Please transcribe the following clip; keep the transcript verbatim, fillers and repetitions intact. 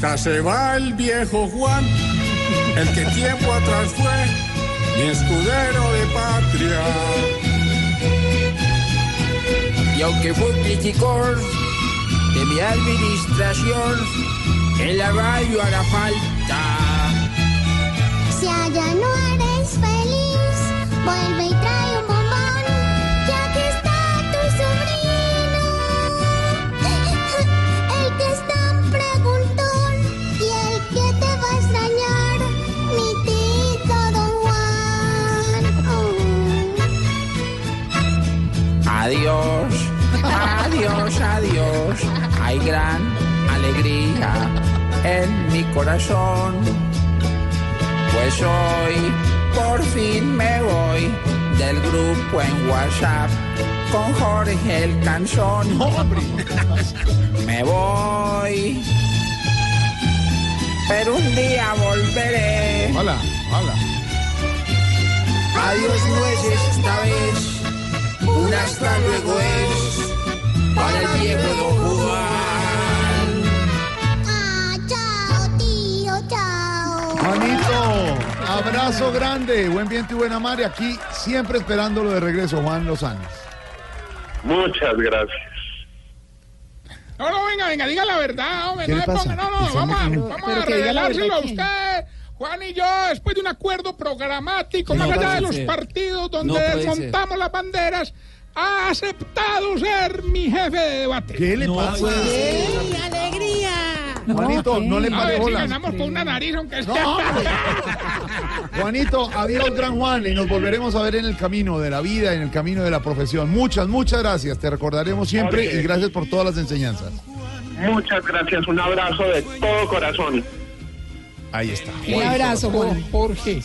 Ya se va el viejo Juan, el que tiempo atrás fue mi escudero de patria. Y aunque fue un criticón de mi administración, el avallo hará falta. Si allá no eres feliz, vuelve y trae un bombón, ya que está tu sobrino, el que está preguntando. Adiós, adiós, adiós. Hay gran alegría en mi corazón, pues hoy por fin me voy del grupo en WhatsApp con Jorge el Cansón. Me voy, pero un día volveré. Hola, hola. Adiós nueces esta vez. Un hasta luego es para el viejo don Juan. Ah, chao, tío, chao. Juanito, abrazo grande, buen viento y buena mar. Y aquí siempre esperándolo de regreso, Juan Lozano. Muchas gracias. No, no, venga, venga, diga la verdad, hombre. No, ponga, no, no, vamos a, no, vamos a revelárselo a usted. Juan y yo, después de un acuerdo programático, no más allá de los ser. partidos donde no desmontamos las banderas, ha aceptado ser mi jefe de debate. ¿Qué le no pasa? ¡Qué sí, alegría! Juanito, no, no le pare bolas. A ver si ganamos por una nariz, aunque sea. No, Juanito, había un gran Juan y nos volveremos a ver en el camino de la vida, en el camino de la profesión. Muchas, muchas gracias. Te recordaremos siempre okay. y gracias por todas las enseñanzas. Muchas gracias. Un abrazo de todo corazón. Ahí está. Un abrazo, Juan Jorge.